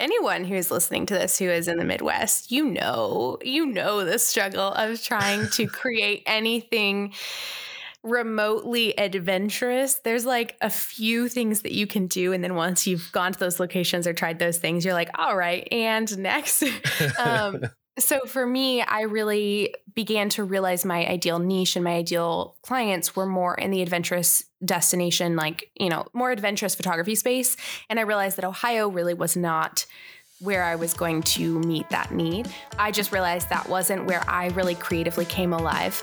anyone who's listening to this who is in the Midwest, you know the struggle of trying to create anything remotely adventurous. There's like a few things that you can do, and then once you've gone to those locations or tried those things, you're like, all right, and next. So for me, I really began to realize my ideal niche and my ideal clients were more in the adventurous destination, like, you know, more adventurous photography space. And I realized that Ohio really was not where I was going to meet that need. I just realized that wasn't where I really creatively came alive.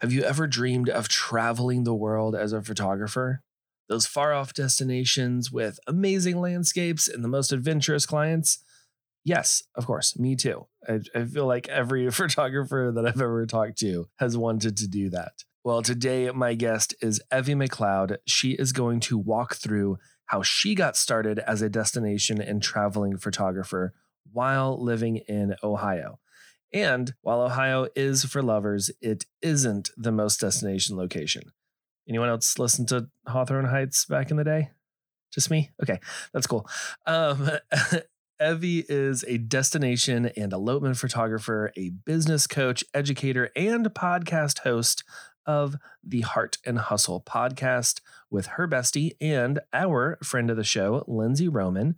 Have you ever dreamed of traveling the world as a photographer? Those far-off destinations with amazing landscapes and the most adventurous clients? Yes, of course, me too. I feel like every photographer that I've ever talked to has wanted to do that. Well, today my guest is Evie McLeod. She is going to walk through how she got started as a destination and traveling photographer while living in Ohio. And while Ohio is for lovers, it isn't the most destination location. Anyone else listen to Hawthorne Heights back in the day? Just me? Okay, that's cool. Evie is a destination and elopement photographer, a business coach, educator, and podcast host of the Heart and Hustle podcast with her bestie and our friend of the show, Lindsay Roman,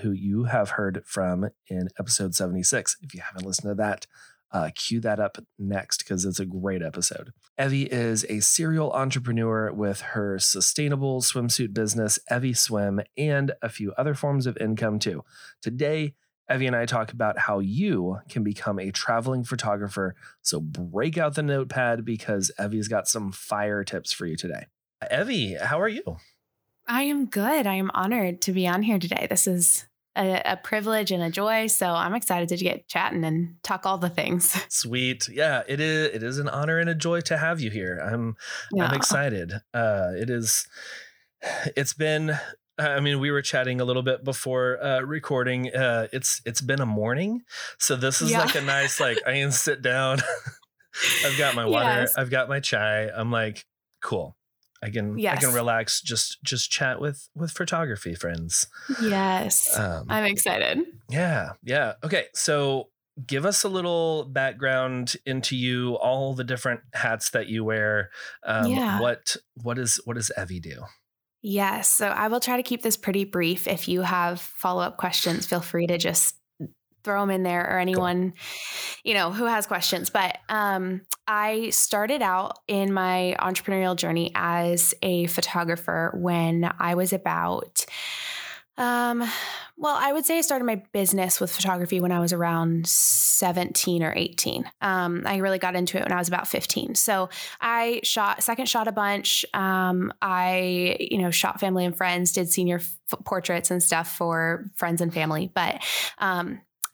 who you have heard from in episode 76. If you haven't listened to that, cue that up next because it's a great episode. Evie is a serial entrepreneur with her sustainable swimsuit business, Evie Swim, and a few other forms of income too. Today, Evie and I talk about how you can become a traveling photographer. So break out the notepad because Evie's got some fire tips for you today. Evie, how are you? I am good. I am honored to be on here today. This is a privilege and a joy. So I'm excited to get chatting and talk all the things. Sweet. Yeah, it is. It is an honor and a joy to have you here. I'm excited. We were chatting a little bit before recording. It's been a morning. So this is like a nice, I can sit down. I've got my water. Yes. I've got my chai. I'm like, cool. I can relax, just chat with photography friends. Yes. I'm excited. Yeah. Yeah. Okay. So give us a little background into you, all the different hats that you wear. What does Evie do? Yes. So I will try to keep this pretty brief. If you have follow-up questions, feel free to just throw them in there, or anyone, who has questions. But I started out in my entrepreneurial journey as a photographer when I was about, I would say I started my business with photography when I was around 17 or 18. I really got into it when I was about 15. So I shot a bunch. I shot family and friends, did senior portraits and stuff for friends and family. But,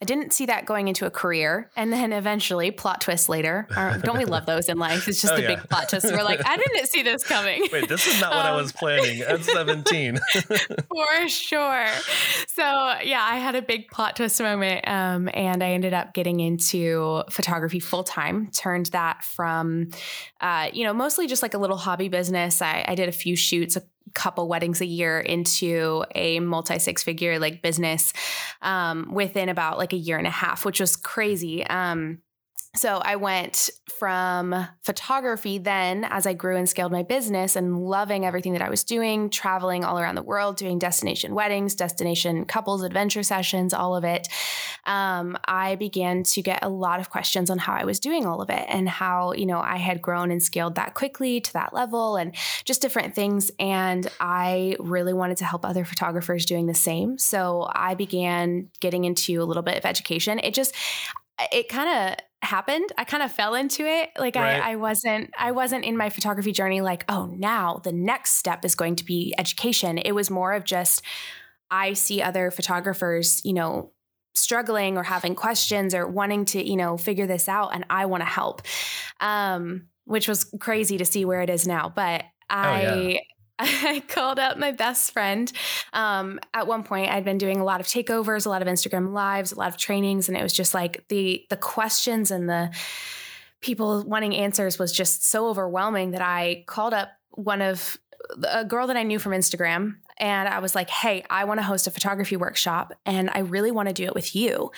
I didn't see that going into a career. And then eventually, plot twist later. Don't we love those in life? It's just big plot twist. We're like, I didn't see this coming. Wait, this is not what I was planning at 17. For sure. So I had a big plot twist moment. And I ended up getting into photography full time, turned that from, mostly just like a little hobby business. I did a few shoots, couple weddings a year, into a multi-6-figure business within about a year and a half, which was crazy. So I went from photography then, as I grew and scaled my business and loving everything that I was doing, traveling all around the world, doing destination weddings, destination couples, adventure sessions, all of it. I began to get a lot of questions on how I was doing all of it and how, I had grown and scaled that quickly to that level and just different things. And I really wanted to help other photographers doing the same. So I began getting into a little bit of education. it kind of happened. I kind of fell into it. Like right. I wasn't in my photography journey like, oh, now the next step is going to be education. It was more of just, I see other photographers, you know, struggling or having questions or wanting to, you know, figure this out. And I want to help, which was crazy to see where it is now. But I called up my best friend. At one point I'd been doing a lot of takeovers, a lot of Instagram lives, a lot of trainings. And it was just like the questions and the people wanting answers was just so overwhelming that I called up a girl that I knew from Instagram. And I was like, hey, I want to host a photography workshop and I really want to do it with you.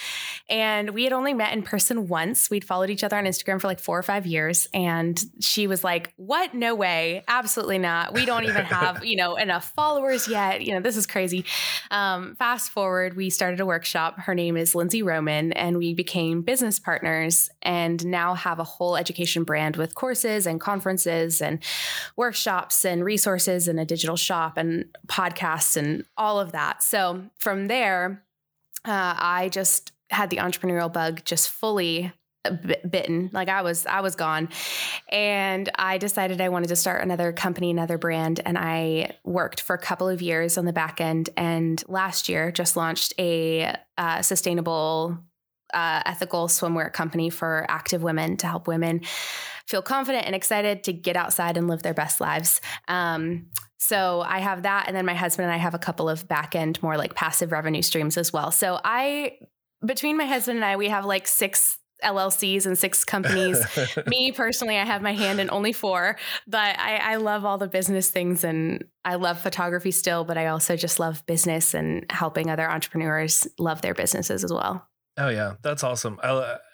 And we had only met in person once. We'd followed each other on Instagram for like 4 or 5 years. And she was like, what? No way. Absolutely not. We don't even have, you know, enough followers yet. You know, this is crazy. Fast forward, we started a workshop. Her name is Lindsay Roman, and we became business partners and now have a whole education brand with courses and conferences and workshops and resources and a digital shop and podcasts and all of that. So from there, I just had the entrepreneurial bug just fully bitten. Like I was gone, and I decided I wanted to start another company, another brand. And I worked for a couple of years on the back end. And last year just launched a, sustainable, ethical swimwear company for active women to help women feel confident and excited to get outside and live their best lives. So I have that. And then my husband and I have a couple of back end, more like passive revenue streams as well. So between my husband and I, we have like 6 LLCs and 6 companies. Me personally, I have my hand in only 4, but I love all the business things and I love photography still, but I also just love business and helping other entrepreneurs love their businesses as well. Oh yeah. That's awesome.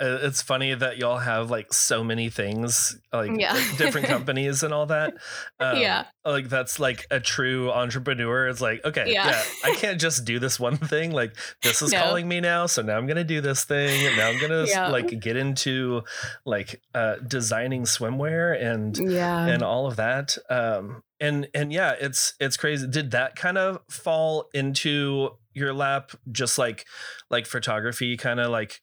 It's funny that y'all have like so many things, like yeah. different companies and all that. Yeah. Like that's like a true entrepreneur. It's like, okay, yeah, I can't just do this one thing. Like this is calling me now. So now I'm going to do this thing. And now I'm going to like get into like, designing swimwear and all of that. And yeah, it's crazy. Did that kind of fall into your lap, just like photography kind of like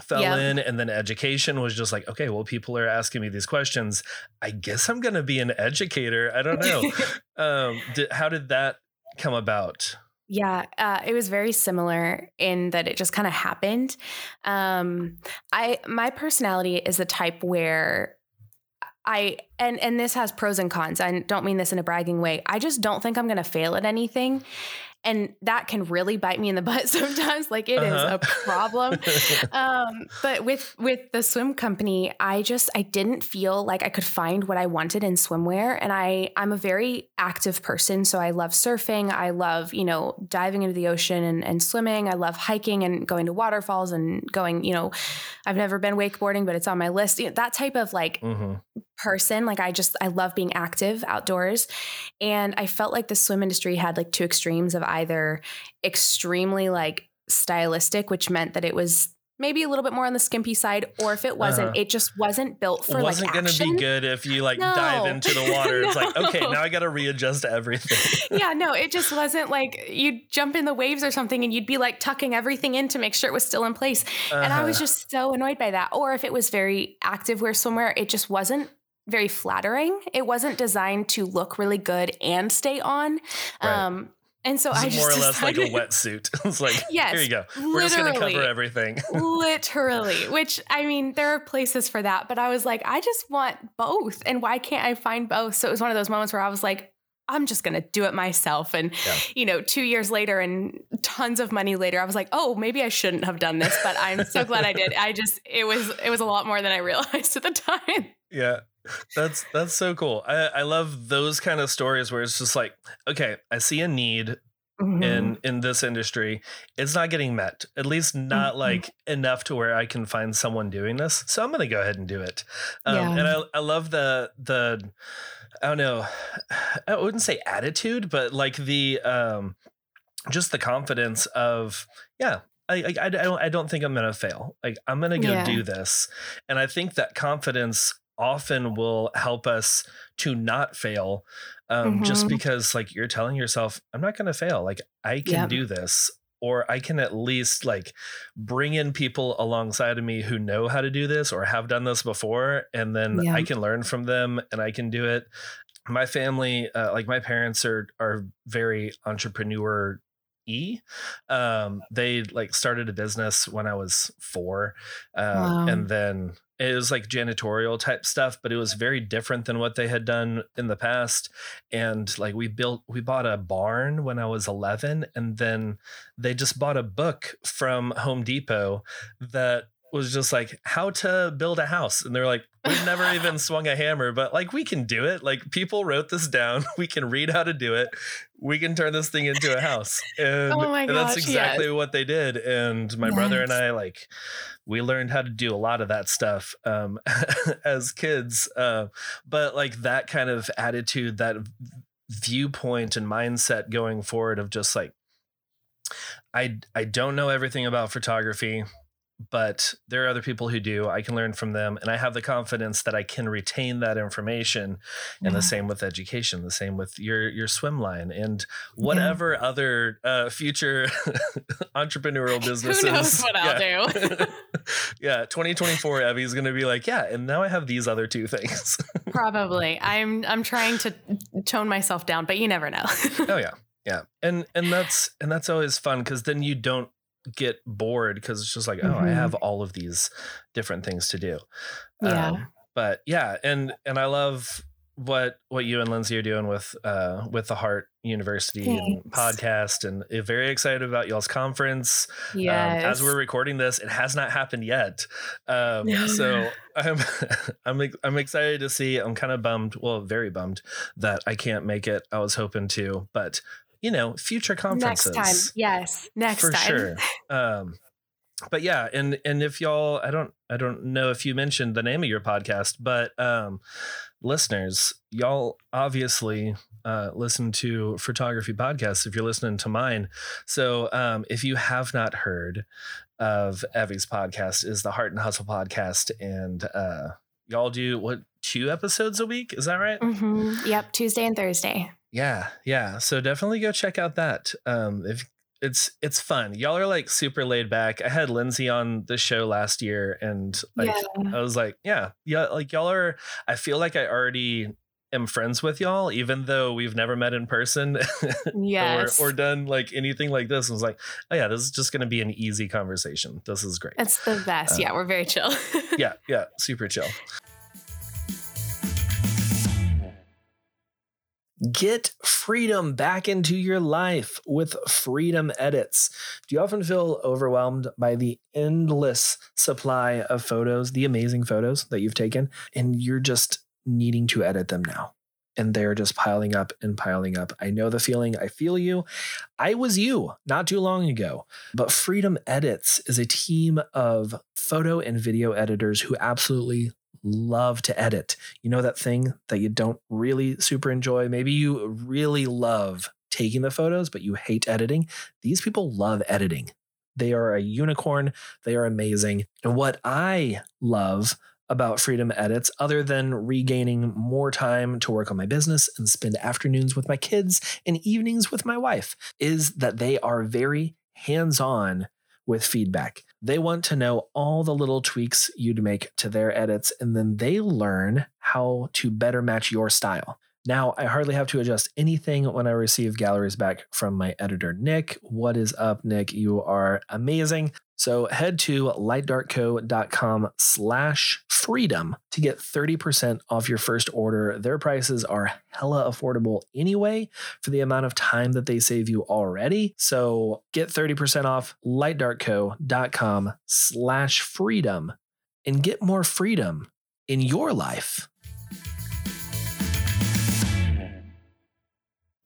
fell in, and then education was just like, okay, well, people are asking me these questions, I guess I'm going to be an educator. I don't know. How did that come about? Yeah. It was very similar in that it just kind of happened. My personality is the type where and this has pros and cons. I don't mean this in a bragging way. I just don't think I'm going to fail at anything. And that can really bite me in the butt sometimes. Like it is a problem. But with the swim company, I didn't feel like I could find what I wanted in swimwear. And I'm a very active person. So I love surfing. I love, you know, diving into the ocean and swimming. I love hiking and going to waterfalls and going, you know, I've never been wakeboarding, but it's on my list. You know, that type of like person. Like I love being active outdoors. And I felt like the swim industry had like two extremes of either extremely like stylistic, which meant that it was maybe a little bit more on the skimpy side, or if it wasn't, it just wasn't built for like action. It wasn't going to be good if you like dive into the water. It's like, okay, now I got to readjust everything. Yeah, no, it just wasn't like you'd jump in the waves or something and you'd be like tucking everything in to make sure it was still in place. And I was just so annoyed by that. Or if it was very active wear swimwear, it just wasn't very flattering. It wasn't designed to look really good and stay on. Right. And so I just more or less decided, like a wetsuit. It's like, yes, here you go. We're just going to cover everything. Literally, which I mean, there are places for that, but I was like, I just want both. And why can't I find both? So it was one of those moments where I was like, I'm just going to do it myself. And, you know, 2 years later and tons of money later, I was like, oh, maybe I shouldn't have done this, but I'm so glad I did. It was a lot more than I realized at the time. Yeah. That's so cool. I love those kind of stories where it's just like, okay, I see a need in this industry. It's not getting met, at least not like enough to where I can find someone doing this. So I'm going to go ahead and do it. And I love the, I don't know, I wouldn't say attitude, but like the, just the confidence of, I don't think I'm going to fail. Like I'm going to go do this. And I think that confidence often will help us to not fail, just because like you're telling yourself, I'm not going to fail. Like I can do this. or I can at least like bring in people alongside of me who know how to do this or have done this before. And then I can learn from them and I can do it. My family, like my parents are very entrepreneur. They like started a business when I was 4. And then it was like janitorial type stuff, but it was very different than what they had done in the past. And like we bought a barn when I was 11, and then they just bought a book from Home Depot that was just like how to build a house. And they're like, we've never even swung a hammer, but like, we can do it. Like people wrote this down. We can read how to do it. We can turn this thing into a house. And, and that's exactly what they did. And my brother and I, like, we learned how to do a lot of that stuff as kids. But like that kind of attitude, that viewpoint and mindset going forward of just like, I don't know everything about photography, but there are other people who do. I can learn from them. And I have the confidence that I can retain that information. And the same with education, the same with your swim line and whatever other future entrepreneurial businesses. Who knows what I'll do? 2024, Evie's going to be like, and now I have these other two things. Probably. I'm trying to tone myself down, but you never know. Yeah. And that's always fun because then you don't get bored because it's just like, I have all of these different things to do. And I love what you and Lindsay are doing with the Heart University and podcast, and very excited about y'all's conference. As we're recording this, it has not happened yet. So I'm excited to see. I'm kind of bummed. Well, very bummed that I can't make it. I was hoping to, but you know, future conferences. Next time. Yes. Next time. For sure. But yeah. And if y'all, I don't know if you mentioned the name of your podcast, but, listeners, y'all obviously, listen to photography podcasts if you're listening to mine. So, if you have not heard of Evie's podcast, is the Heart and Hustle podcast, and, y'all do 2 episodes a week? Is that right? Mm-hmm. Yep. Tuesday and Thursday. Yeah. So definitely go check out that. If it's fun. Y'all are like super laid back. I had Lindsay on the show last year, and I was like, like y'all are, I feel like I already am friends with y'all, even though we've never met in person or done like anything like this. I was like, this is just going to be an easy conversation. This is great. That's the best. We're very chill. Yeah. Super chill. Get freedom back into your life with Freedom Edits. Do you often feel overwhelmed by the endless supply of photos, the amazing photos that you've taken, and you're just needing to edit them now? And they're just piling up and piling up. I know the feeling. I feel you. I was you not too long ago. But Freedom Edits is a team of photo and video editors who absolutely love to edit. You know, that thing that you don't really super enjoy. Maybe you really love taking the photos, but you hate editing. These people love editing. They are a unicorn. They are amazing. And what I love about Freedom Edits, other than regaining more time to work on my business and spend afternoons with my kids and evenings with my wife, is that they are very hands-on with feedback. They want to know all the little tweaks you'd make to their edits, and then they learn how to better match your style. Now, I hardly have to adjust anything when I receive galleries back from my editor, Nick. What is up, Nick? You are amazing. So head to lightdartco.com/freedom to get 30% off your first order. Their prices are hella affordable anyway for the amount of time that they save you already. So get 30% off lightdartco.com/freedom and get more freedom in your life.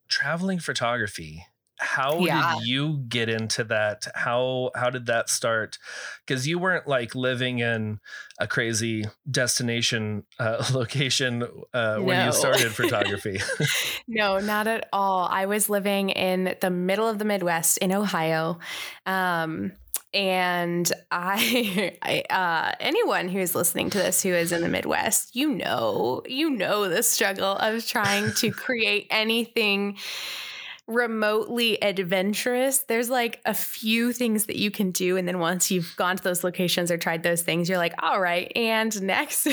Traveling photography. How did you get into that? How did that start? Because you weren't like living in a crazy destination location when you started photography. No, not at all. I was living in the middle of the Midwest in Ohio. And anyone who's listening to this who is in the Midwest, you know the struggle of trying to create anything remotely adventurous, there's like a few things that you can do. And then once you've gone to those locations or tried those things, you're like, all right, and next.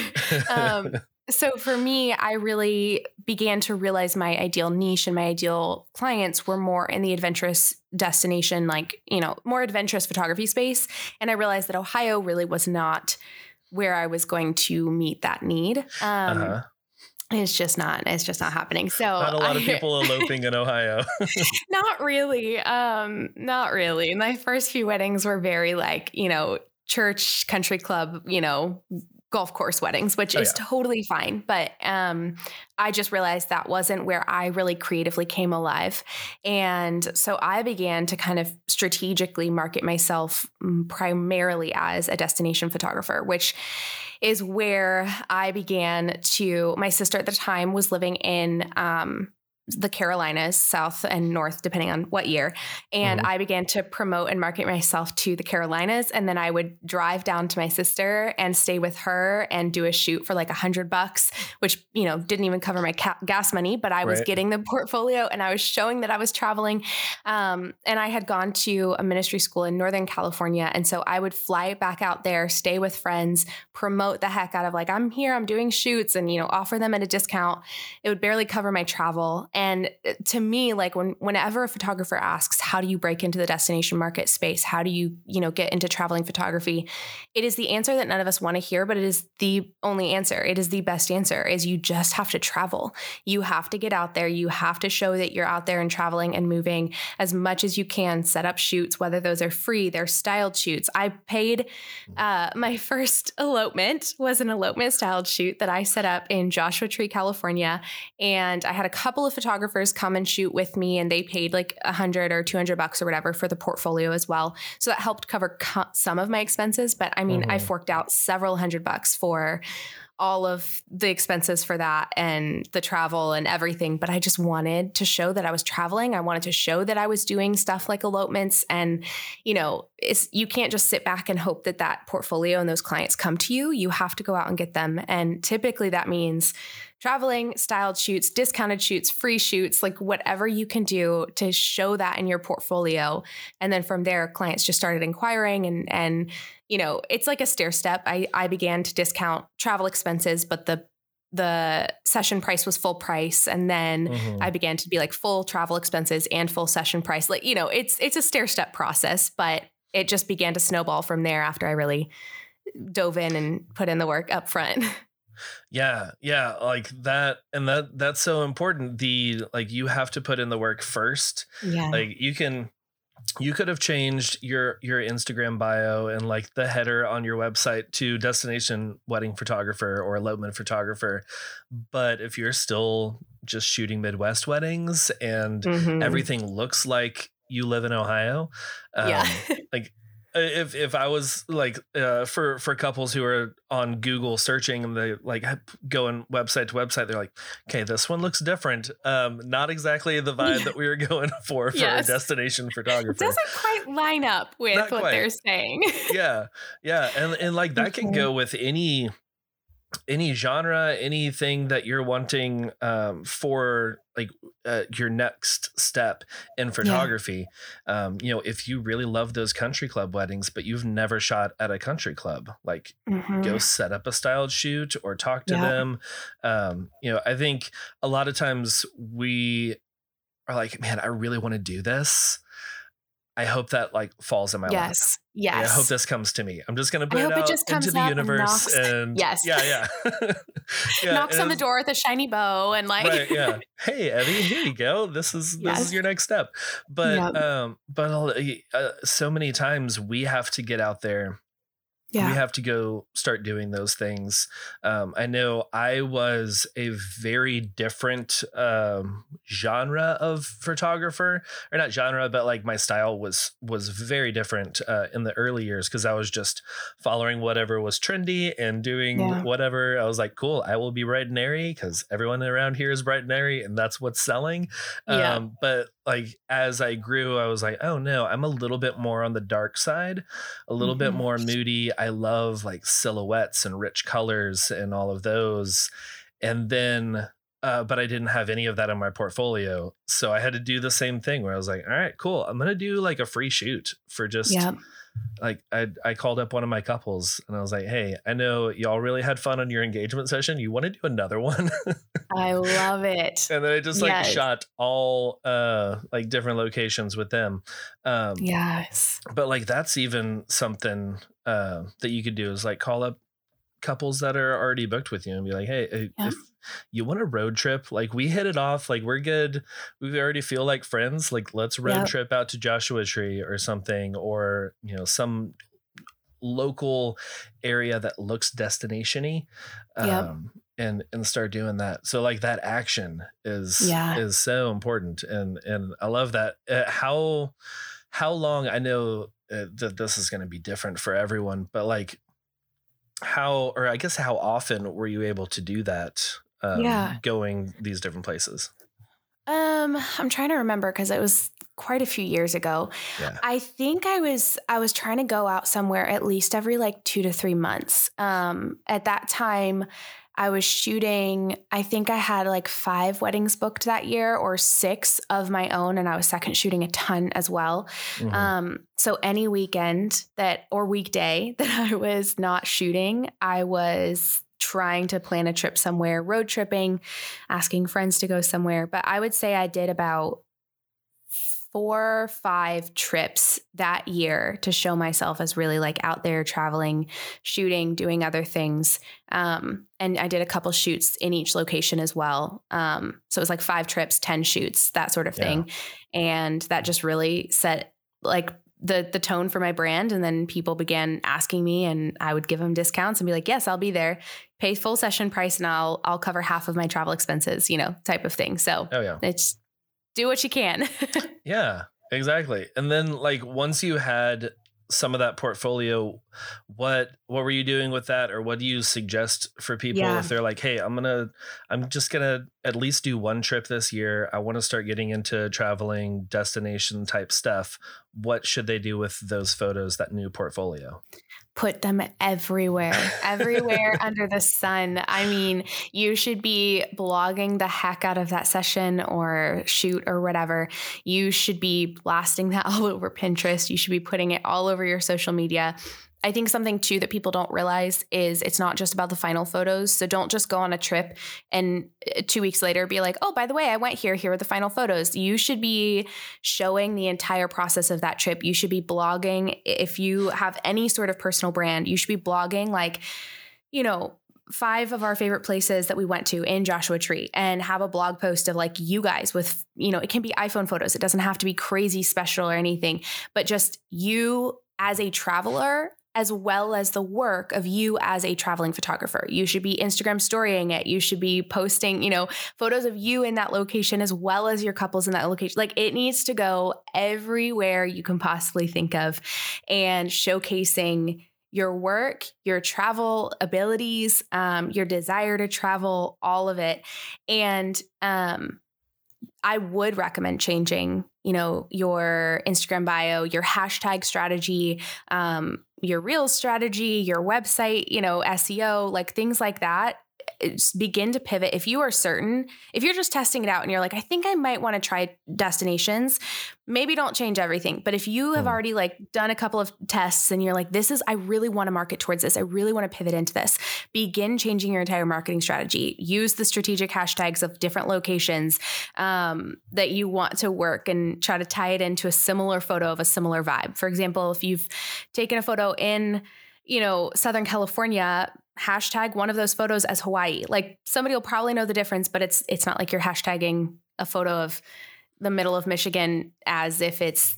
So for me, I really began to realize my ideal niche and my ideal clients were more in the adventurous destination, like, you know, more adventurous photography space. And I realized that Ohio really was not where I was going to meet that need. It's just not happening. So not a lot of people eloping in Ohio. Not really. My first few weddings were very like, you know, church, country club, you know, golf course weddings, which is totally fine. But, I just realized that wasn't where I really creatively came alive. And so I began to kind of strategically market myself primarily as a destination photographer, which is where I began to, my sister at the time was living in, the Carolinas, South and North, depending on what year. And I began to promote and market myself to the Carolinas. And then I would drive down to my sister and stay with her and do a shoot for like $100, which, you know, didn't even cover my gas money, but I was getting the portfolio and I was showing that I was traveling. And I had gone to a ministry school in Northern California. And so I would fly back out there, stay with friends, promote the heck out of like, I'm here, I'm doing shoots, and, you know, offer them at a discount. It would barely cover my travel. And to me, like whenever a photographer asks, how do you break into the destination market space? How do you, you know, get into traveling photography? It is the answer that none of us want to hear, but it is the only answer. It is the best answer, is you just have to travel. You have to get out there. You have to show that you're out there and traveling and moving as much as you can. Set up shoots, whether those are free, they're styled shoots. I paid, my first elopement was an elopement styled shoot that I set up in Joshua Tree, California. And I had a couple of photographers come and shoot with me, and they paid like $100 or $200 or whatever for the portfolio as well. So that helped cover some of my expenses. But I mean, I forked out several $100 for all of the expenses for that and the travel and everything. But I just wanted to show that I was traveling. I wanted to show that I was doing stuff like elopements. And, you know, it's, you can't just sit back and hope that that portfolio and those clients come to you. You have to go out and get them. And typically that means traveling, styled shoots, discounted shoots, free shoots, like whatever you can do to show that in your portfolio. And then from there, clients just started inquiring, and, you know, it's like a stair step. I began to discount travel expenses, but the session price was full price. And then I began to be like full travel expenses and full session price. Like, you know, it's a stair step process, but it just began to snowball from there after I really dove in and put in the work up front. Yeah. Yeah. Like that. And that's so important. Like you have to put in the work first. Yeah. Like you could have changed your Instagram bio and like the header on your website to destination wedding photographer or elopement photographer. But if you're still just shooting Midwest weddings and everything looks like you live in Ohio, like, If I was like for couples who are on Google searching and they like going website to website, they're like, okay, this one looks different. Not exactly the vibe that we were going for a destination photographer. It doesn't quite line up with what they're saying. Yeah. And like that can go with any genre, anything that you're wanting for like your next step in photography. You know, if you really love those country club weddings, but you've never shot at a country club, like go set up a styled shoot or talk to them. You know, I think a lot of times we are like, man, I really want to do this. I hope that like falls in my lap. Yes. Yeah, I hope this comes to me. I'm just going to put it out into the universe. And knocks on the door with a shiny bow and like, hey, Evie, here you go. This is your next step. But, but so many times we have to get out there. Yeah. We have to go start doing those things. I know I was a very different genre of photographer, or not genre, but like my style was very different in the early years because I was just following whatever was trendy and doing whatever. I was like, cool, I will be bright and airy because everyone around here is bright and airy and that's what's selling. But like as I grew, I was like, oh no, I'm a little bit more on the dark side, a little bit more moody. I love like silhouettes and rich colors and all of those. And then But I didn't have any of that in my portfolio. So I had to do the same thing where I was like, all right, cool. I'm going to do like a free shoot for just like I called up one of my couples and I was like, hey, I know y'all really had fun on your engagement session. You want to do another one? I love it. And then I just like shot all like different locations with them. But like that's even something that you could do is like call up couples that are already booked with you and be like, hey, if you want a road trip, like we hit it off, like we're good, we already feel like friends, like let's road trip out to Joshua Tree or something, or you know, some local area that looks destination-y, and start doing that. So like that action is so important, and I love that. How long, I know that this is going to be different for everyone, but like how often were you able to do that? Going these different places. I'm trying to remember because it was quite a few years ago. Yeah. I think I was trying to go out somewhere at least every like 2 to 3 months. At that time, I was shooting. I think I had like 5 weddings booked that year, or 6 of my own, and I was second shooting a ton as well. Mm-hmm. So any weekend or weekday that I was not shooting, I was trying to plan a trip somewhere, road tripping, asking friends to go somewhere. But I would say I did about 4 or 5 trips that year to show myself as really like out there traveling, shooting, doing other things. And I did a couple shoots in each location as well. So it was like 5 trips, 10 shoots, that sort of thing. And that just really set like the tone for my brand. And then people began asking me and I would give them discounts and be like, yes, I'll be there, pay full session price, and I'll cover half of my travel expenses, you know, type of thing. So it's, do what you can. Yeah, exactly. And then like once you had some of that portfolio, what were you doing with that? Or what do you suggest for people if they're like, hey, I'm just going to at least do one trip this year. I want to start getting into traveling, destination type stuff. What should they do with those photos, that new portfolio? Put them everywhere under the sun. I mean, you should be blogging the heck out of that session or shoot or whatever. You should be blasting that all over Pinterest. You should be putting it all over your social media. I think something too that people don't realize is it's not just about the final photos. So don't just go on a trip and 2 weeks later be like, oh, by the way, I went here. Here are the final photos. You should be showing the entire process of that trip. You should be blogging. If you have any sort of personal brand, you should be blogging like, you know, 5 of our favorite places that we went to in Joshua Tree, and have a blog post of like you guys with, you know, it can be iPhone photos. It doesn't have to be crazy special or anything, but just you as a traveler, as well as the work of you as a traveling photographer. You should be Instagram storying it. You should be posting, you know, photos of you in that location, as well as your couples in that location. Like it needs to go everywhere you can possibly think of, and showcasing your work, your travel abilities, your desire to travel, all of it. And, I would recommend changing, you know, your Instagram bio, your hashtag strategy, your Reels strategy, your website, you know, SEO, like things like that. Begin to pivot. If you are certain, if you're just testing it out and you're like, I think I might want to try destinations, maybe don't change everything. But if you have already like done a couple of tests and you're like, I really want to market towards this. I really want to pivot into this. Begin changing your entire marketing strategy. Use the strategic hashtags of different locations that you want to work, and try to tie it into a similar photo of a similar vibe. For example, if you've taken a photo in, you know, Southern California, hashtag one of those photos as Hawaii. Like somebody will probably know the difference, but it's not like you're hashtagging a photo of the middle of Michigan as if it's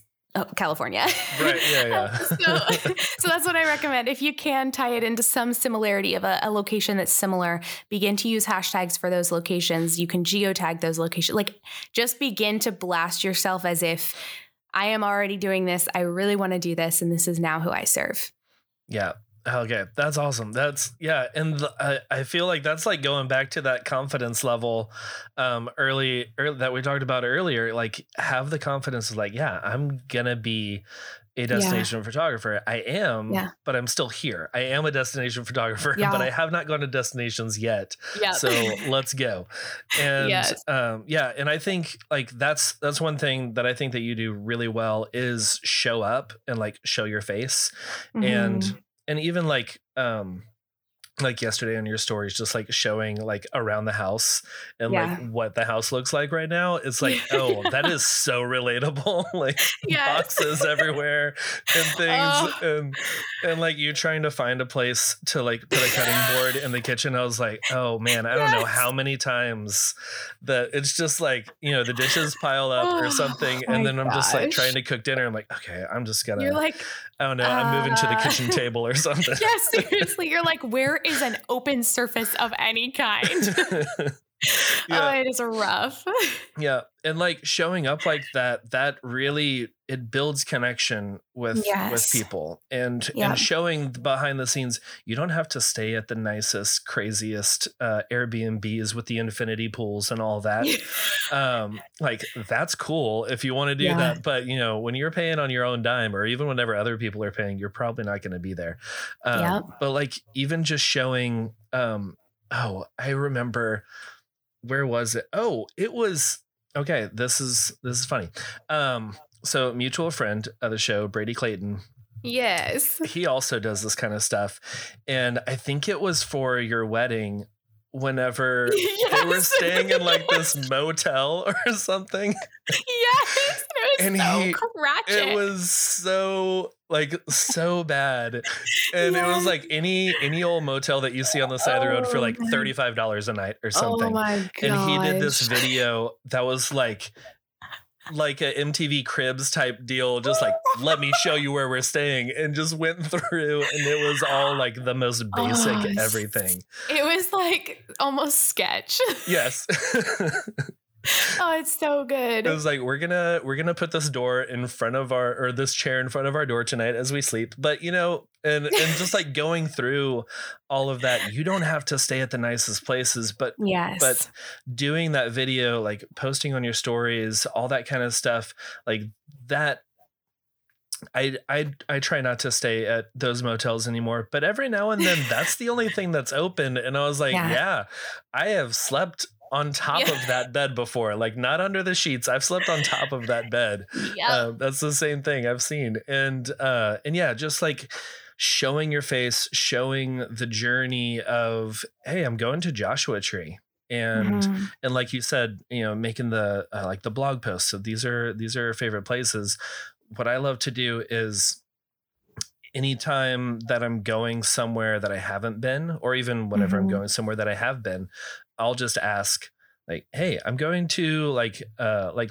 California. Right. Yeah. So that's what I recommend. If you can tie it into some similarity of a location that's similar, begin to use hashtags for those locations. You can geotag those locations. Like just begin to blast yourself as if I am already doing this. I really want to do this. And this is now who I serve. Yeah. Okay. That's awesome. And I feel like that's like going back to that confidence level early that we talked about earlier, like have the confidence of like, yeah, I'm going to be a destination photographer. I am, but I'm still here. I am a destination photographer, but I have not gone to destinations yet. Yep. So let's go. And and I think like that's one thing that I think that you do really well is show up and like show your face. Mm-hmm. And even like yesterday on your stories, just like showing like around the house and like what the house looks like right now. It's like, oh, that is so relatable. Like boxes everywhere and things and like you trying to find a place to like put a cutting board in the kitchen. I was like, oh man, I don't know how many times that it's just like, you know, the dishes pile up or something. And then I'm just like trying to cook dinner. I'm like, okay, I'm just gonna, you're like, oh no, I'm moving to the kitchen table or something. Yeah, seriously. You're like, where is an open surface of any kind? Oh, it is rough. And like showing up like that really, it builds connection with people and showing behind the scenes. You don't have to stay at the nicest, craziest Airbnbs with the infinity pools and all that. Like that's cool if you want to do that. But you know, when you're paying on your own dime or even whenever other people are paying, you're probably not going to be there. But like even just showing, I remember, where was it? Oh, it was, okay, this is funny. So mutual friend of the show, Brady Clayton. Yes. He also does this kind of stuff. And I think it was for your wedding whenever they were staying in like this motel or something. Yes. And it was so like so bad. And it was like any old motel that you see on the side of the road for like $35 a night or something. Oh my gosh. And he did this video that was like a MTV Cribs type deal, just like, let me show you where we're staying, and just went through, and it was all like the most basic everything. It was like almost sketch. Yes. Oh, it's so good. It was like, we're gonna put this door in front of our, or this chair in front of our door tonight as we sleep. But you know, and just like going through all of that, you don't have to stay at the nicest places, but doing that video, like posting on your stories, all that kind of stuff, like that. I try not to stay at those motels anymore, but every now and then that's the only thing that's open. And I was like, I have slept on top of that bed before, like not under the sheets. I've slept on top of that bed. That's the same thing I've seen. And just like showing your face, showing the journey of, hey, I'm going to Joshua Tree. And like you said, you know, making the, like the blog posts of these are favorite places. What I love to do is anytime that I'm going somewhere that I haven't been, or even whenever I'm going somewhere that I have been, I'll just ask like, hey, I'm going to like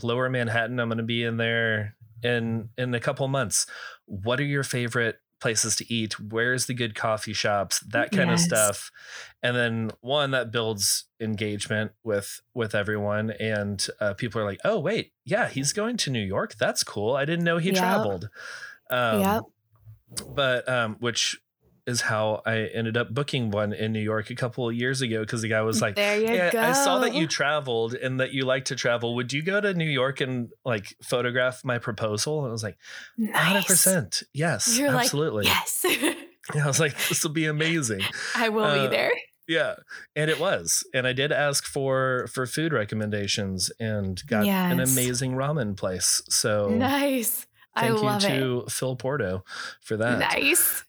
lower Manhattan. I'm going to be in there in a couple months. What are your favorite places to eat? Where's the good coffee shops? That kind of stuff. And then one that builds engagement with everyone. And people are like, oh wait, yeah, he's going to New York. That's cool. I didn't know he traveled. But which is how I ended up booking one in New York a couple of years ago. Cause the guy was like, I saw that you traveled and that you like to travel. Would you go to New York and like photograph my proposal? And I was like, 100%. Yes, you're absolutely. Like, yes. I was like, this will be amazing. I will be there. Yeah. And it was. And I did ask for food recommendations and got an amazing ramen place. So nice. Thank you to Phil Porto for that. Nice.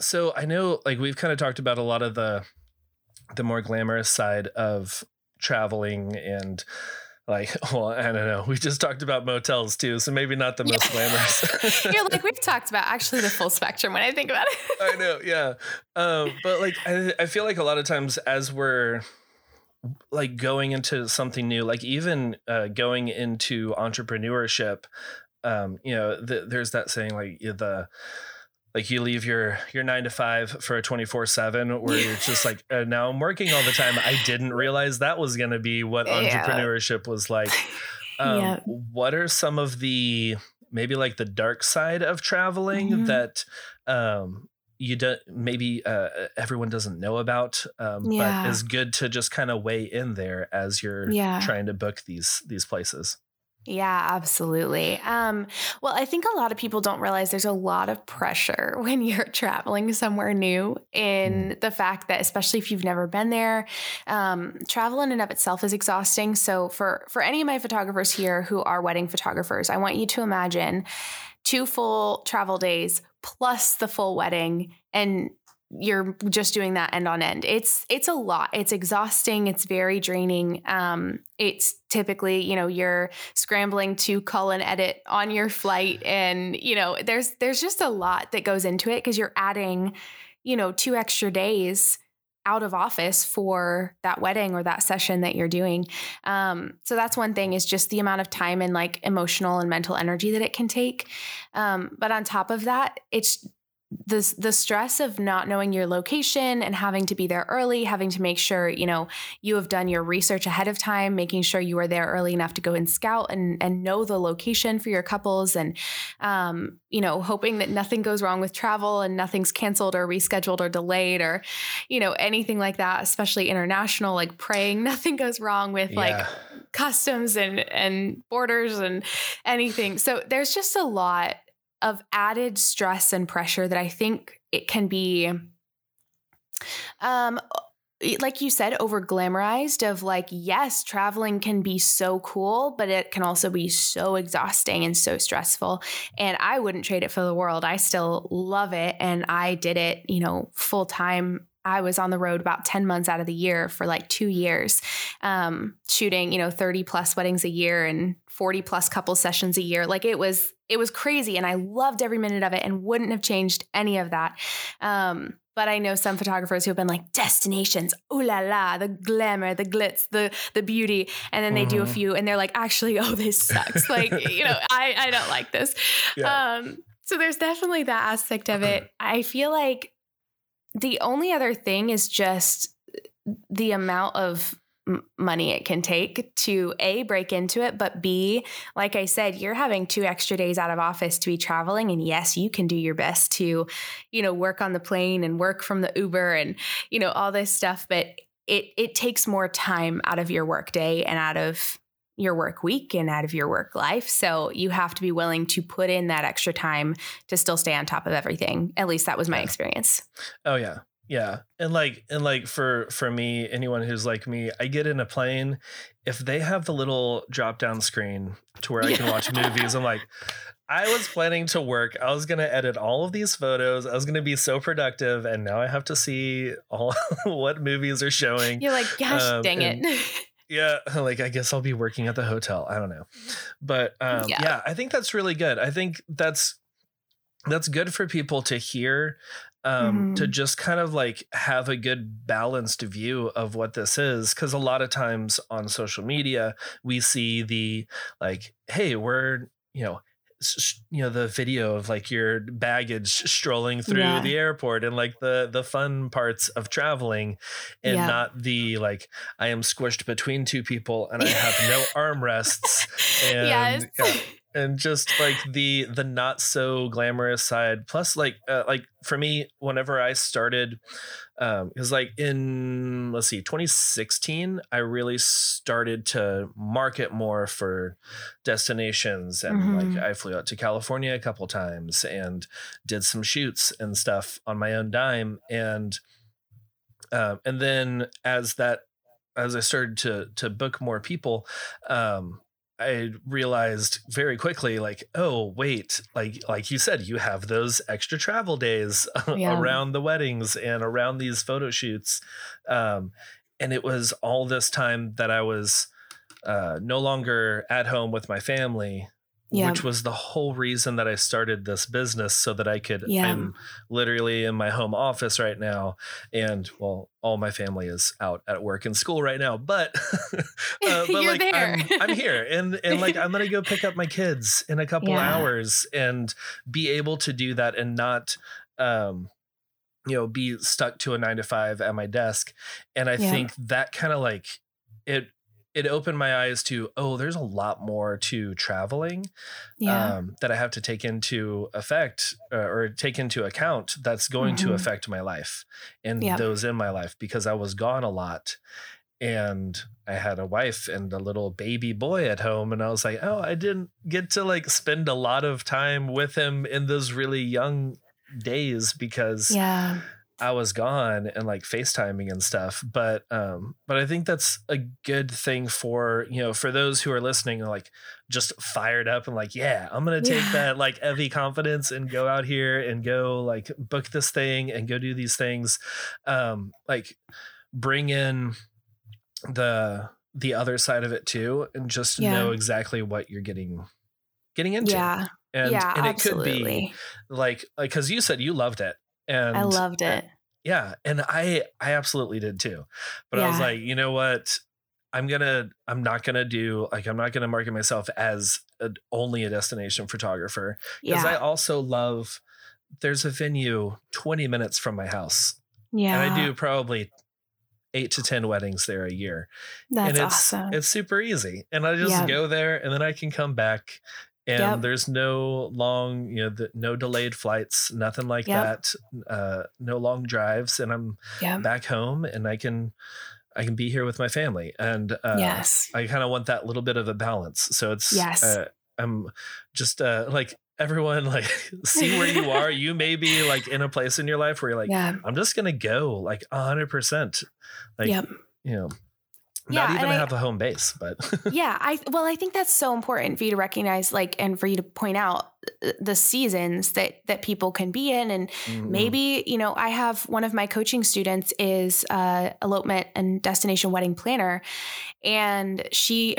So I know like we've kind of talked about a lot of the more glamorous side of traveling and like, well, I don't know. We just talked about motels too. So maybe not the most glamorous. You're like, we've talked about actually the full spectrum when I think about it. I know. Yeah. But like, I feel like a lot of times as we're like going into something new, like even going into entrepreneurship, you know, there's that saying like you leave your 9 to 5 for a 24/7 where you're just like, now I'm working all the time. I didn't realize that was going to be what entrepreneurship was like. What are some of the, maybe like the dark side of traveling that, you don't, maybe everyone doesn't know about, but it's good to just kind of weigh in there as you're trying to book these places. Yeah, absolutely. Well, I think a lot of people don't realize there's a lot of pressure when you're traveling somewhere new, in the fact that, especially if you've never been there, travel in and of itself is exhausting. So for any of my photographers here who are wedding photographers, I want you to imagine 2 full travel days plus the full wedding, and you're just doing that end on end. It's a lot. It's exhausting. It's very draining. It's typically, you're scrambling to cull and edit on your flight. And, there's just a lot that goes into it, because you're adding, 2 extra days out of office for that wedding or that session that you're doing. So that's one thing, is just the amount of time and emotional and mental energy that it can take. But on top of that, it's the stress of not knowing your location and having to be there early, having to make sure, you have done your research ahead of time, making sure you are there early enough to go and scout and know the location for your couples, and, hoping that nothing goes wrong with travel and nothing's canceled or rescheduled or delayed or, anything like that, especially international, praying nothing goes wrong with customs and borders and anything. So there's just a lot of added stress and pressure that I think it can be, like you said, over glamorized of yes, traveling can be so cool, but it can also be so exhausting and so stressful. And I wouldn't trade it for the world. I still love it. And I did it, full time. I was on the road about 10 months out of the year for 2 years, shooting, 30 plus weddings a year and 40 plus couple sessions a year. It was crazy. And I loved every minute of it and wouldn't have changed any of that. But I know some photographers who have been destinations, ooh la la, the glamour, the glitz, the beauty. And then they do a few and they're actually, oh, this sucks. I don't like this. Yeah. So there's definitely that aspect of it. I feel like the only other thing is just the amount of money it can take to A, break into it, but B, like I said, you're having 2 extra days out of office to be traveling. And yes, you can do your best to, work on the plane and work from the Uber and, all this stuff, but it takes more time out of your work day and out of your work week and out of your work life. So you have to be willing to put in that extra time to still stay on top of everything. At least that was my experience. Oh yeah. Yeah. And for me, anyone who's like me, I get in a plane. If they have the little drop down screen to where I can watch movies, I'm like, I was planning to work. I was going to edit all of these photos. I was going to be so productive. And now I have to see all what movies are showing. You're like, gosh, dang it. Yeah. I guess I'll be working at the hotel. I don't know. But I think that's really good. I think that's good for people to hear. To just kind of have a good balanced view of what this is. 'Cause a lot of times on social media, we see the hey, we're, the video of your baggage strolling through the airport and the fun parts of traveling, and not the I am squished between 2 people and I have no armrests. And, and just the not so glamorous side. Plus for me, whenever I started, it was in, 2016, I really started to market more for destinations. And I flew out to California a couple times and did some shoots and stuff on my own dime. And then as I started to book more people, I realized very quickly, oh, wait, like you said, you have those extra travel days around the weddings and around these photo shoots. And it was all this time that I was no longer at home with my family, which was the whole reason that I started this business, so that I could, I'm literally in my home office right now. And all my family is out at work and school right now, but you're there. I'm here and I'm going to go pick up my kids in a couple hours and be able to do that and not, be stuck to a 9 to 5 at my desk. And I think that kind of it opened my eyes to, there's a lot more to traveling that I have to take into effect or take into account. That's going to affect my life and those in my life, because I was gone a lot. And I had a wife and a little baby boy at home. And I was like, oh, I didn't get to like spend a lot of time with him in those really young days because I was gone and like FaceTiming and stuff. But I think that's a good thing for, you know, for those who are listening, like just fired up and like, yeah, I'm going to take that like Evie confidence and go out here and go like book this thing and go do these things. Like bring in the other side of it too, and just know exactly what you're getting into. And absolutely. It could be like, cause you said you loved it and I loved it. And I absolutely did too, but I was like, you know what, I'm not going to market myself as only a destination photographer because I also love, there's a venue 20 minutes from my house. And I do probably 8 to 10 weddings there a year. That's awesome. It's super easy. And I just go there and then I can come back and there's no long, no delayed flights, nothing like that. No long drives. And I'm back home and I can be here with my family. And I kind of want that little bit of a balance. So it's, I'm just like, everyone, like, see where you are. You may be like in a place in your life where you're like, I'm just going to go like 100%. Like, not even have a home base, but I think that's so important for you to recognize, like, and for you to point out the seasons that people can be in. And maybe, I have one of my coaching students is elopement and destination wedding planner, and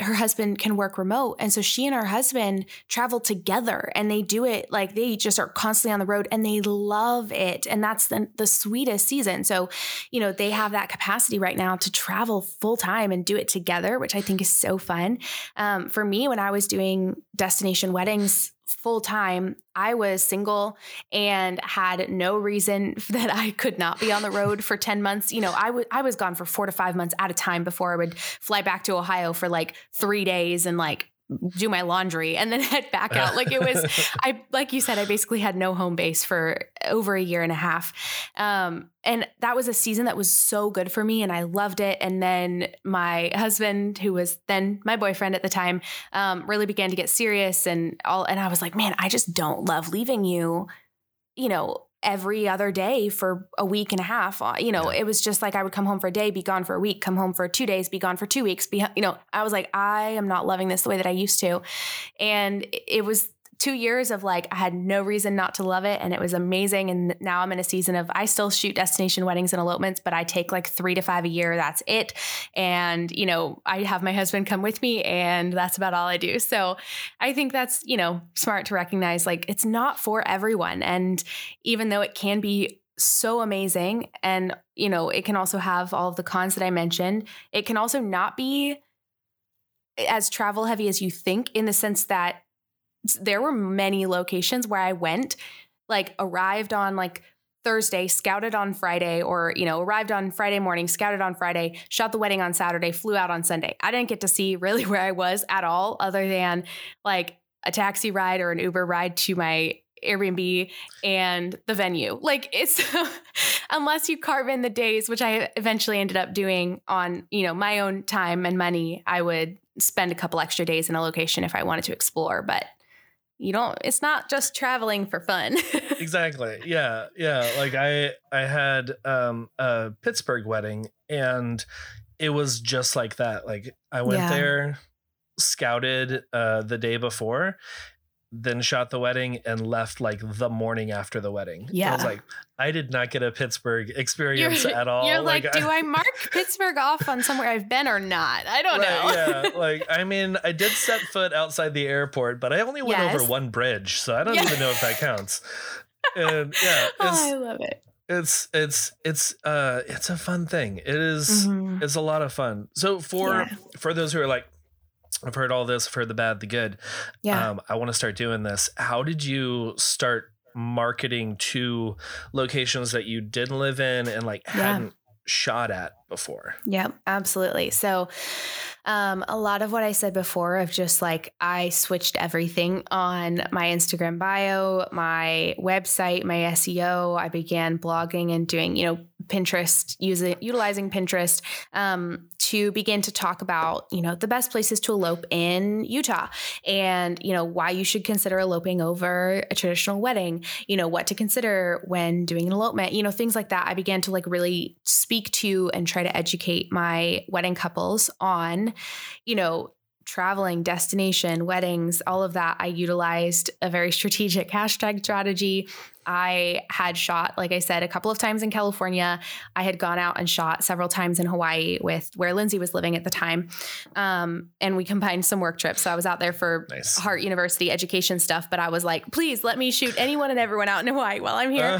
her husband can work remote. And so she and her husband travel together and they do it. Like they just are constantly on the road and they love it. And that's the sweetest season. So, they have that capacity right now to travel full time and do it together, which I think is so fun. For me, when I was doing destination weddings full time, I was single and had no reason that I could not be on the road for 10 months. I was gone for 4 to 5 months at a time before I would fly back to Ohio for like 3 days and like do my laundry and then head back out. Like it was, like you said, I basically had no home base for over a year and a half. And that was a season that was so good for me and I loved it. And then my husband, who was then my boyfriend at the time, really began to get serious and I was like, man, I just don't love leaving you, every other day for a week and a half. It was just like I would come home for a day, be gone for a week, come home for 2 days, be gone for 2 weeks. I was like, I am not loving this the way that I used to. And it was 2 years of like, I had no reason not to love it. And it was amazing. And now I'm in a season of, I still shoot destination weddings and elopements, but I take like 3 to 5 a year. That's it. And, I have my husband come with me and that's about all I do. So I think that's, smart to recognize, like, it's not for everyone. And even though it can be so amazing and, it can also have all of the cons that I mentioned, it can also not be as travel heavy as you think, in the sense that there were many locations where I went, like arrived on like Thursday, scouted on Friday, or, arrived on Friday morning, scouted on Friday, shot the wedding on Saturday, flew out on Sunday. I didn't get to see really where I was at all, other than like a taxi ride or an Uber ride to my Airbnb and the venue. Like it's, unless you carve in the days, which I eventually ended up doing on, my own time and money, I would spend a couple extra days in a location if I wanted to explore, but it's not just traveling for fun. Exactly. Yeah. Yeah. Like I had a Pittsburgh wedding and it was just like that. Like I went there, scouted the day before, then shot the wedding and left like the morning after the wedding. Yeah. So I was like, I did not get a Pittsburgh experience at all. You're like do I mark Pittsburgh off on somewhere I've been or not? I don't know. Yeah, like, I mean, I did set foot outside the airport, but I only went over one bridge, so I don't even know if that counts. And I love it. It's a fun thing. It is. Mm-hmm. It's a lot of fun. So for those who are like, I've heard all this, I've heard the bad, the good. Yeah. I want to start doing this. How did you start marketing to locations that you didn't live in and like hadn't shot at before? Yeah, absolutely. So a lot of what I said before of just like, I switched everything on my Instagram bio, my website, my SEO. I began blogging and doing, Pinterest, utilizing Pinterest to begin to talk about, you know, the best places to elope in Utah and, you know, why you should consider eloping over a traditional wedding, you know, what to consider when doing an elopement, you know, things like that. I began to like really speak to and try to educate my wedding couples on, you know, traveling, destination, weddings, all of that. I utilized a very strategic hashtag strategy. I had shot, like I said, a couple of times in California. I had gone out and shot several times in Hawaii with where Lindsay was living at the time. And we combined some work trips. So I was out there for nice. Heart University education stuff, but I was like, please let me shoot anyone and everyone out in Hawaii while I'm here.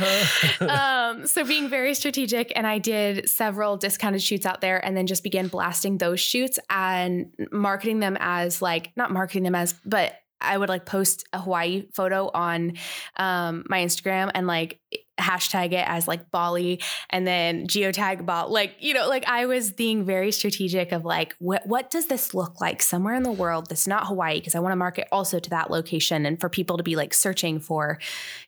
So being very strategic, and I did several discounted shoots out there and then just began blasting those shoots and marketing them as like, not marketing them as, but I would like post a Hawaii photo on my Instagram and like hashtag it as like Bali and then geotag Bali. Like, you know, like I was being very strategic of like, what does this look like somewhere in the world that's not Hawaii? Because I want to market also to that location and for people to be like searching for,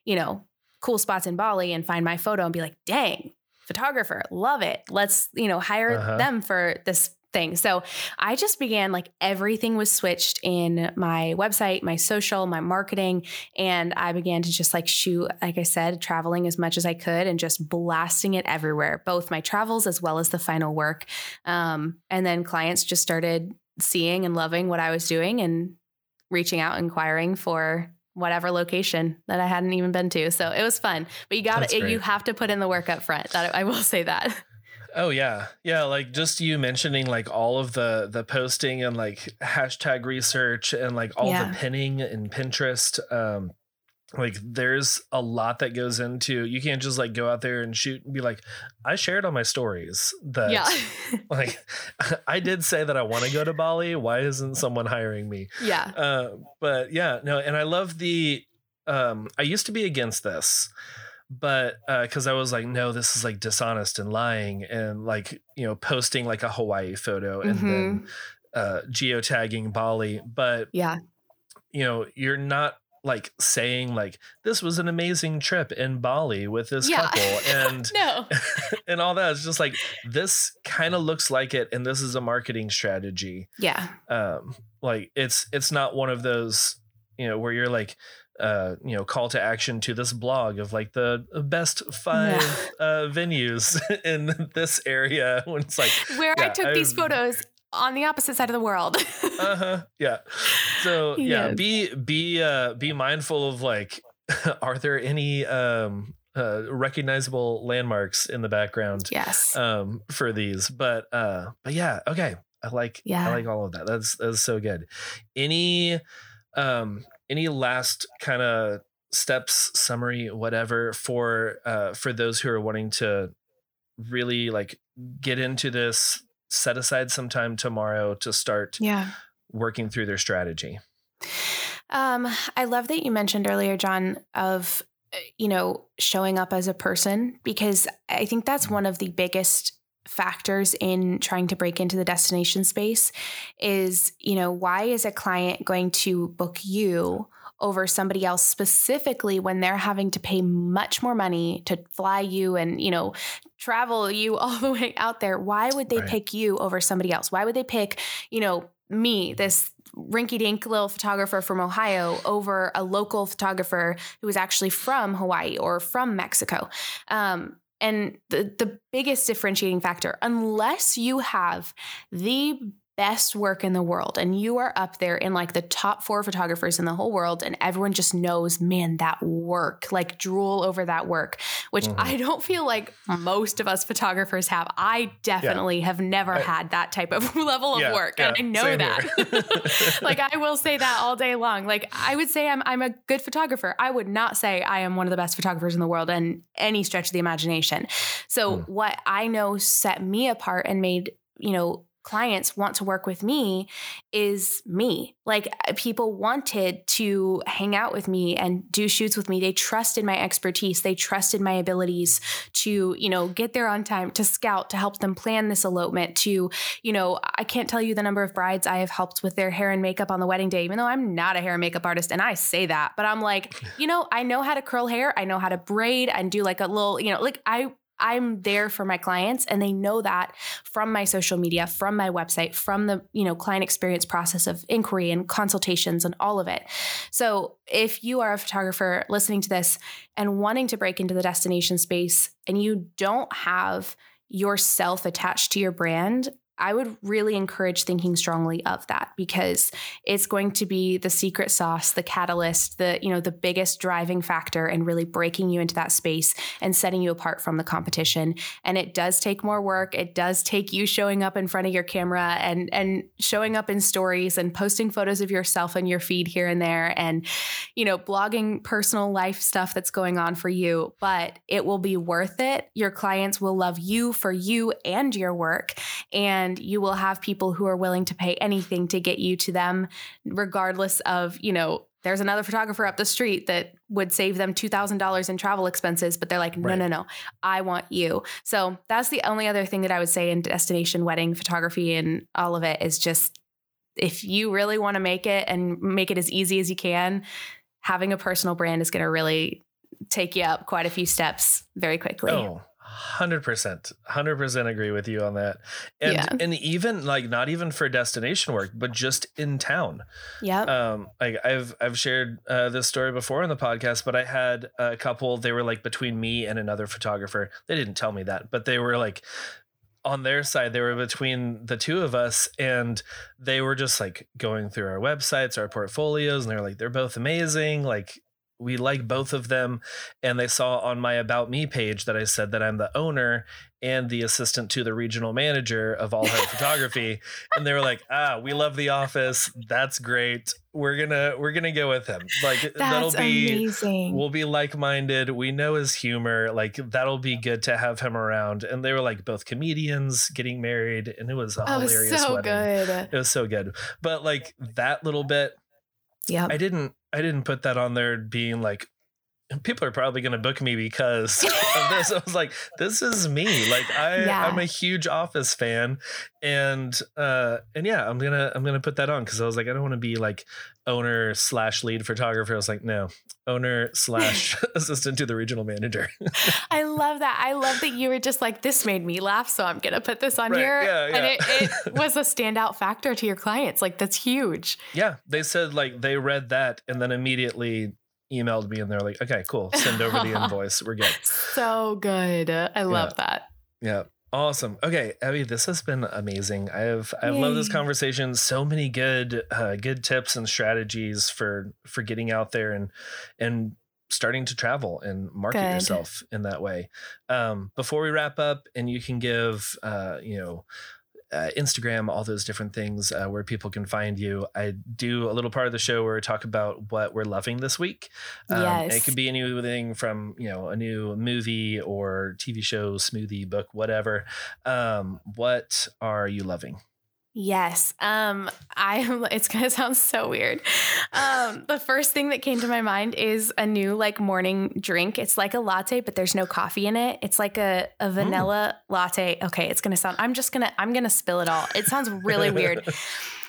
you know, cool spots in Bali and find my photo and be like, dang, photographer, love it. Let's, you know, hire them for this thing. So I just began, like everything was switched in my website, my social, my marketing. And I began to just like shoot, like I said, traveling as much as I could and just blasting it everywhere, both my travels as well as the final work. And then clients just started seeing and loving what I was doing and reaching out, inquiring for whatever location that I hadn't even been to. So it was fun, but you have to put in the work up front. That I will say that. Oh yeah. Yeah. Like just you mentioning like all of the posting and like hashtag research and like all the pinning in Pinterest. Like there's a lot that goes into, you can't just like go out there and shoot and be like, I shared on my stories that like I did say that I want to go to Bali. Why isn't someone hiring me? Yeah. But yeah, no. And I love the, I used to be against this. But because I was like, no, this is like dishonest and lying and like, you know, posting like a Hawaii photo and then geotagging Bali. But, you know, you're not like saying like this was an amazing trip in Bali with this couple and and all that. It's just like this kind of looks like it. And this is a marketing strategy. Yeah. Like it's not one of those, you know, where you're like, you know, call to action to this blog of like the best 5 venues in this area when it's like where I took these photos on the opposite side of the world. Yeah. So be mindful of like, are there any, recognizable landmarks in the background? Yes. For these, but yeah. Okay. I like all of that. That's so good. Any last kind of steps, summary, whatever, for those who are wanting to really like get into this, set aside some time tomorrow to start working through their strategy? I love that you mentioned earlier, John, of, you know, showing up as a person, because I think that's one of the biggest factors in trying to break into the destination space is, you know, why is a client going to book you over somebody else specifically when they're having to pay much more money to fly you and, you know, travel you all the way out there? Why would they pick you over somebody else? Why would they pick, you know, me, this rinky dink little photographer from Ohio, over a local photographer who is actually from Hawaii or from Mexico? And the biggest differentiating factor, unless you have the best work in the world and you are up there in like the top 4 photographers in the whole world and everyone just knows, man, that work, like drool over that work, which I don't feel like most of us photographers have. I definitely have never had that type of level of work. Yeah, and I know that. Like I will say that all day long. Like I would say I'm a good photographer. I would not say I am one of the best photographers in the world in any stretch of the imagination. So what I know set me apart and made, you know, clients want to work with me is me. Like people wanted to hang out with me and do shoots with me. They trusted my expertise. They trusted my abilities to, you know, get there on time, to scout, to help them plan this elopement, to, you know, I can't tell you the number of brides I have helped with their hair and makeup on the wedding day, even though I'm not a hair and makeup artist. And I say that, but I'm like, you know, I know how to curl hair. I know how to braid and do like a little, you know, like I I'm there for my clients, and they know that from my social media, from my website, from the, you know, client experience process of inquiry and consultations and all of it. So if you are a photographer listening to this and wanting to break into the destination space and you don't have yourself attached to your brand, I would really encourage thinking strongly of that, because it's going to be the secret sauce, the catalyst, the, you know, the biggest driving factor in really breaking you into that space and setting you apart from the competition. And it does take more work. It does take you showing up in front of your camera and showing up in stories and posting photos of yourself in your feed here and there and, you know, blogging personal life stuff that's going on for you, but it will be worth it. Your clients will love you for you and your work. And you will have people who are willing to pay anything to get you to them, regardless of, you know, there's another photographer up the street that would save them $2,000 in travel expenses, but they're like, no, right. no, I want you. So that's the only other thing that I would say in destination wedding photography and all of it is just, if you really want to make it and make it as easy as you can, having a personal brand is going to really take you up quite a few steps very quickly. Oh. 100% agree with you on that. And yeah. And even like not even for destination work, but just in town. Yeah. Like I've shared this story before on the podcast, but I had a couple, they were like between me and another photographer. They didn't tell me that, but they were like on their side, they were between the two of us, and they were just like going through our websites, our portfolios, and they're like, they're both amazing. Like, we like both of them. And they saw on my About Me page that I said that I'm the owner and the assistant to the regional manager of All Heart Photography. And they were like, we love The Office. That's great. We're going to go with him. Like, that'll be amazing. We'll be like-minded. We know his humor. Like, that'll be good to have him around. And they were like both comedians getting married. And it was a hilarious so wedding. Good. It was so good. But like that little bit. Yeah. I didn't put that on there being like, people are probably going to book me because of this. I was like, this is me. Like I'm a huge Office fan, and yeah, I'm going to put that on. Cause I was like, I don't want to be like owner/lead photographer. I was like, no, owner/ assistant to the regional manager. I love that. I love that you were just like, this made me laugh. So I'm going to put this on here. Yeah. And it was a standout factor to your clients. Like, that's huge. Yeah. They said like, they read that and then immediately emailed me and they're like, okay, cool. Send over the invoice. We're good. So good. I love that. Yeah. Awesome. Okay. Abby, this has been amazing. I've loved this conversation. So many good tips and strategies for getting out there and starting to travel and market yourself in that way. Before we wrap up, and you can give, Instagram, all those different things where people can find you. I do a little part of the show where I talk about what we're loving this week. It could be anything from, you know, a new movie or TV show, smoothie, book, whatever. What are you loving? Yes. It's going to sound so weird. The first thing that came to my mind is a new like morning drink. It's like a latte, but there's no coffee in it. It's like a vanilla latte. Okay. It's going to sound, I'm going to spill it all. It sounds really weird.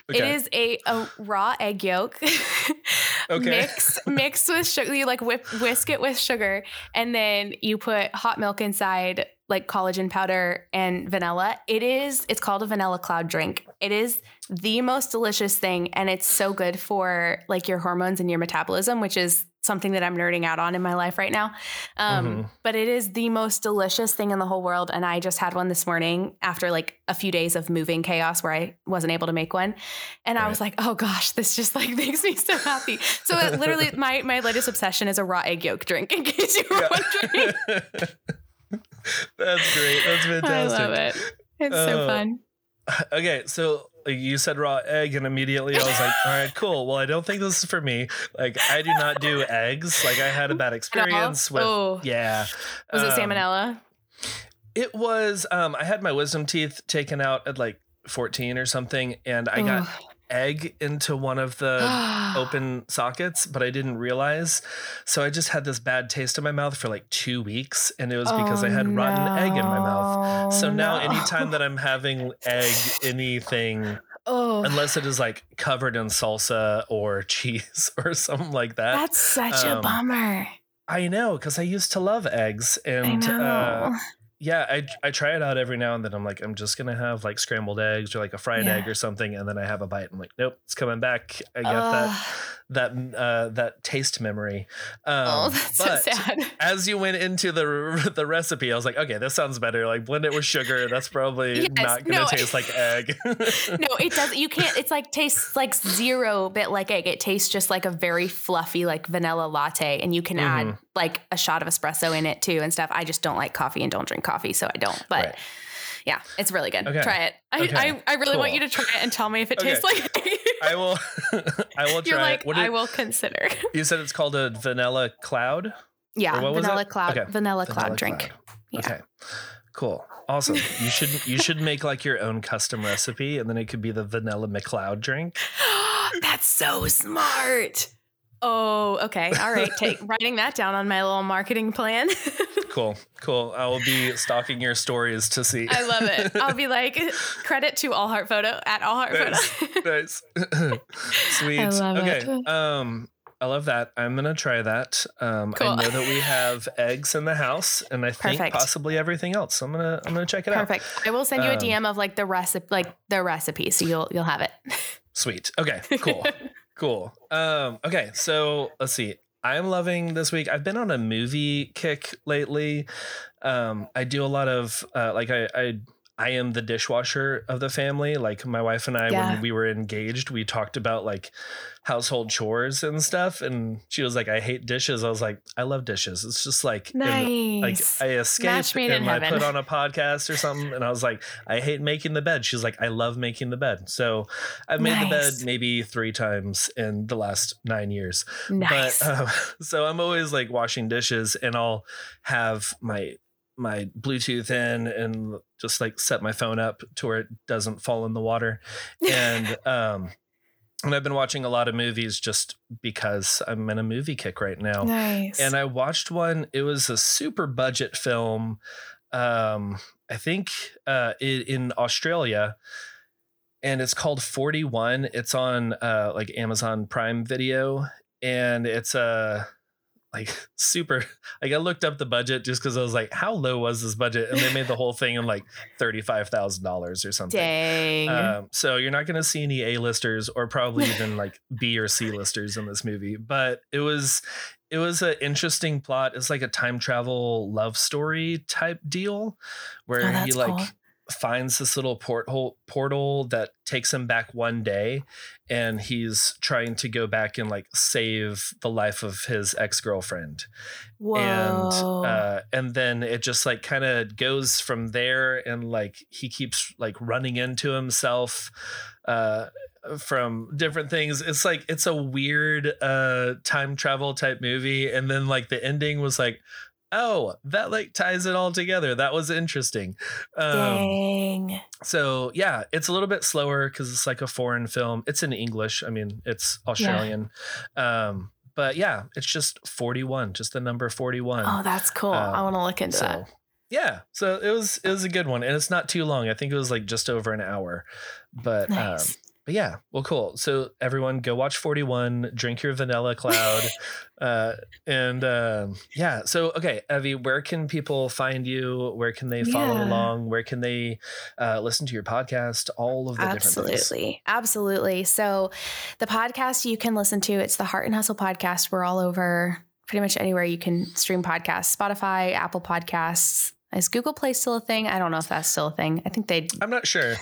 Okay. It is a raw egg yolk mixed with sugar. You like whisk it with sugar, and then you put hot milk inside, like collagen powder and vanilla. It's called a vanilla cloud drink. It is the most delicious thing. And it's so good for like your hormones and your metabolism, which is something that I'm nerding out on in my life right now. But it is the most delicious thing in the whole world. And I just had one this morning after like a few days of moving chaos where I wasn't able to make one. And I was like, oh gosh, this just like makes me so happy. So it literally my latest obsession is a raw egg yolk drink, in case you were wondering. That's great. That's fantastic. I love it. It's so fun. Okay, so you said raw egg, and immediately I was like, all right, cool. Well, I don't think this is for me. Like, I do not do eggs. Like, I had a bad experience with. Oh. Yeah. Was it salmonella? It was. I had my wisdom teeth taken out at like 14 or something, and I got egg into one of the open sockets, but I didn't realize. So I just had this bad taste in my mouth for like 2 weeks, and it was because I had rotten egg in my mouth. So now anytime that I'm having egg, anything, unless it is like covered in salsa or cheese or something like that. That's such a bummer. I know, because I used to love eggs, and yeah, I try it out every now and then. I'm like, I'm just going to have like scrambled eggs or like a fried egg or something. And then I have a bite. I'm like, nope, it's coming back. I got that taste memory. That's but so sad. As you went into the recipe, I was like, okay, this sounds better. Like blend it with sugar. That's probably not going to taste like egg. No, it doesn't. You can't. It's like tastes like zero bit like egg. It tastes just like a very fluffy, like vanilla latte. And you can add like a shot of espresso in it too and stuff. I just don't like coffee and don't drink coffee, so I don't, but yeah, it's really good. Okay. Try it. I really want you to try it and tell me if it tastes like egg. I will try it. What I will consider. You said it's called a vanilla cloud? Yeah, vanilla cloud. Okay. Vanilla cloud drink. Cloud. Yeah. Okay. Cool. Awesome. You should make like your own custom recipe, and then it could be the vanilla McLeod drink. That's so smart. Oh, okay. All right. Writing that down on my little marketing plan. Cool. I will be stalking your stories to see. I love it. I'll be like, credit to All Heart Photo at All Heart Photo. Nice. Sweet. I love it. I love that. I'm going to try that. Cool. I know that we have eggs in the house, and I think possibly everything else. So I'm going to check it out. Perfect. I will send you a DM of like the recipe. So you'll have it. Sweet. Okay, cool. Okay, so let's see. I'm loving this week. I've been on a movie kick lately. I do a lot of I am the dishwasher of the family. Like my wife and I, when we were engaged, we talked about like household chores and stuff. And she was like, I hate dishes. I was like, I love dishes. It's just like, nice. I escape and I put on a podcast or something. And I was like, I hate making the bed. She's like, I love making the bed. So I've made the bed maybe 3 times in the last 9 years. Nice. But so I'm always like washing dishes, and I'll have my Bluetooth in and just like set my phone up to where it doesn't fall in the water. And, and I've been watching a lot of movies just because I'm in a movie kick right now. Nice. And I watched one. It was a super budget film. I think in Australia, and it's called 41. It's on like Amazon Prime Video, and it's I looked up the budget just because I was like, how low was this budget? And they made the whole thing in like $35,000 or something. Dang. So you're not going to see any A-listers or probably even like B or C-listers in this movie. But it was an interesting plot. It's like a time travel love story type deal where he like finds this little portal that takes him back 1 day, and he's trying to go back and like save the life of his ex-girlfriend. Whoa. And then it just like kind of goes from there, and like he keeps like running into himself from different things. It's like it's a weird time travel type movie, and then like the ending was like, oh, that like ties it all together. That was interesting. Dang. So yeah, it's a little bit slower because it's like a foreign film. It's in English. I mean, it's Australian. Yeah. But yeah, it's just 41, just the number 41. Oh, that's cool. I want to look into that. Yeah. So it was a good one, and it's not too long. I think it was like just over an hour, but nice. But yeah, well, cool. So everyone go watch 41, drink your vanilla cloud. Yeah. So, okay, Evie, where can people find you? Where can they follow along? Where can they listen to your podcast? All of the different things. Absolutely. So the podcast you can listen to, it's the Heart and Hustle podcast. We're all over pretty much anywhere you can stream podcasts, Spotify, Apple Podcasts. Is Google Play still a thing? I don't know if that's still a thing. I'm not sure.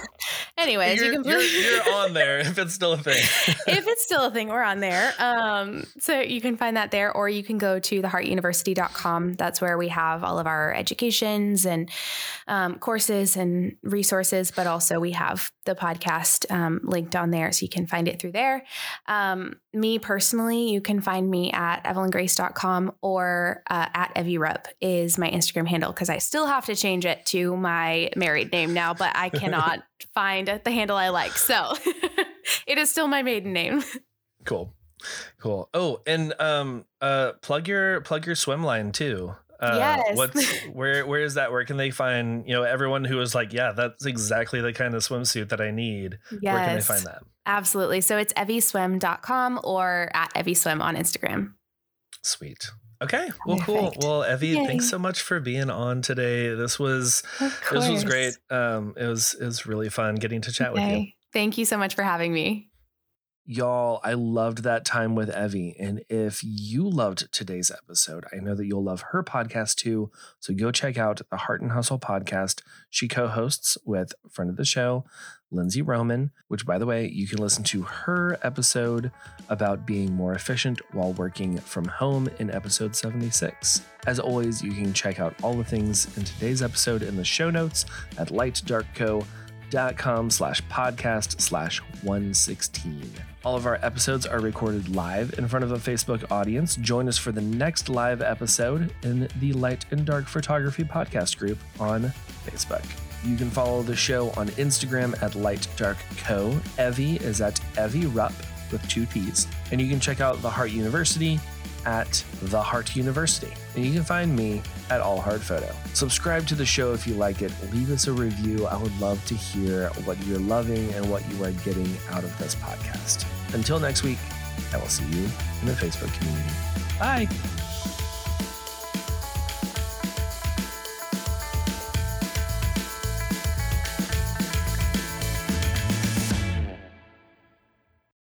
Anyways, you're on there if it's still a thing. If it's still a thing, we're on there. So you can find that there, or you can go to theheartuniversity.com. That's where we have all of our educations and courses and resources, but also we have the podcast linked on there, so you can find it through there. Me personally, you can find me at evelyngrace.com or at Evie Rupp is my Instagram handle, because I still have to change it to my married name now, but I cannot find the handle I like. So it is still my maiden name. Cool. Oh, and plug your swim line too. Yes. Where is that? Where can they find, everyone who is like, yeah, that's exactly the kind of swimsuit that I need. Yes. Where can they find that? Absolutely. So it's evieswim.com or at evieswim on Instagram. Sweet. Okay. Well, perfect. Cool. Well, Evie, thanks so much for being on today. This was great. It was really fun getting to chat with you. Thank you so much for having me. Y'all, I loved that time with Evie. And if you loved today's episode, I know that you'll love her podcast too. So go check out the Heart and Hustle podcast. She co-hosts with a friend of the show, Lindsay Roman, which, by the way, you can listen to her episode about being more efficient while working from home in episode 76. As always, you can check out all the things in today's episode in the show notes at lightdarkco.com/podcast/116. All of our episodes are recorded live in front of a Facebook audience. Join us for the next live episode in the Light and Dark Photography podcast group on Facebook. You can follow the show on Instagram at lightdarkco. Evie is at Evie Rupp with 2 P's. And you can check out the Heart University at The Heart University. And you can find me at All Heart Photo. Subscribe to the show if you like it. Leave us a review. I would love to hear what you're loving and what you are getting out of this podcast. Until next week, I will see you in the Facebook community. Bye.